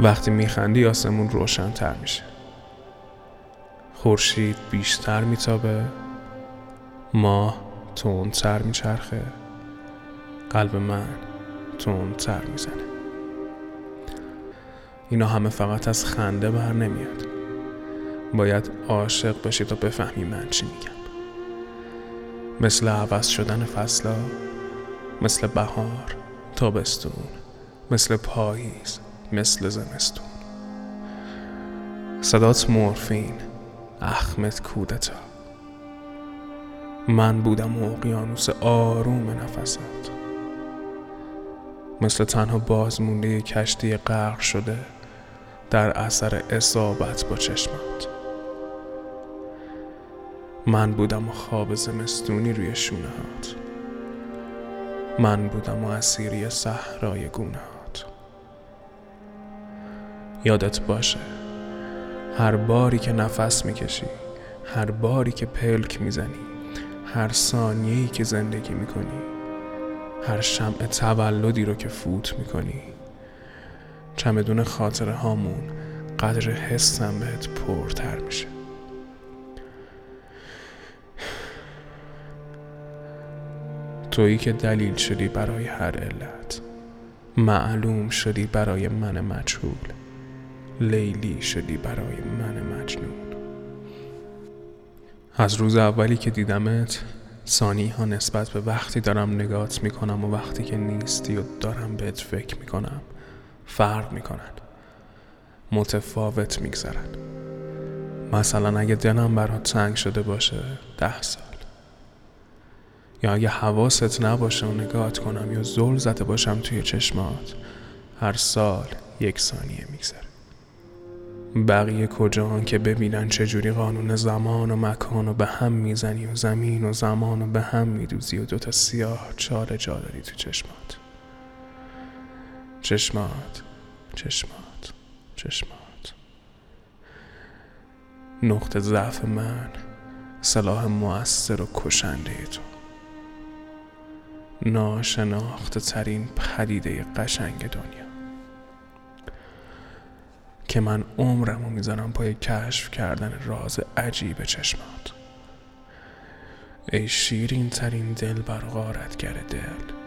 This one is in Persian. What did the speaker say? وقتی میخندی آسمون روشن‌تر میشه. خورشید بیشتر میتابه، ماه تندتر میچرخه، قلب من تندتر میزنه. اینا همه فقط از خنده بر نمیاد. باید عاشق بشی تا بفهمی من چی میگم. مثل عوض شدن فصلا، مثل بهار، تابستون، مثل پاییز، مثل زمستون. صدات مورفین، احمد کودتا. من بودم اقیانوس آروم نفست، مثل تنها بازمونده کشتی غرق شده در اثر اصابت با چشمات. من بودم و خواب زمستونی روی شونه هات. من بودم و اسیری صحرای گونه هات. یادت باشه هر باری که نفس میکشی، هر باری که پلک میزنی، هر ثانیه‌ای که زندگی میکنی، هر شمع تولدی رو که فوت میکنی، چمدون خاطره هامون قدر حسم بهت پرتر میشه. تویی که دلیل شدی برای هر علت، معلوم شدی برای من مجهول، لیلی شدی برای من مجنون. از روز اولی که دیدمت، ثانیه ها نسبت به وقتی دارم نگات میکنم و وقتی که نیستی و دارم بهت فکر میکنم فرق میکنن، متفاوت میگذرن. مثلا اگه دلم برات تنگ شده باشه 10 سال، یا اگه حواست نباشه و نگات کنم یا زل زده باشم توی چشمات، هر سال 1 ثانیه میگذره. بقیه کجان که ببینن چجوری قانون زمان و مکان و به هم میزنی و زمین و زمان و به هم میدوزی و 2 تا سیاه 4 جا داری تو چشمات. چشمات، چشمات، چشمات. نقطه ضعف من، سلاح مؤثر و کشنده تو، ناشناخته ترین پدیده قشنگ دنیا که من عمرمو میذارم پای کشف کردن راز عجیب چشمات. ای شیرین ترین دل بر غارتگر دل،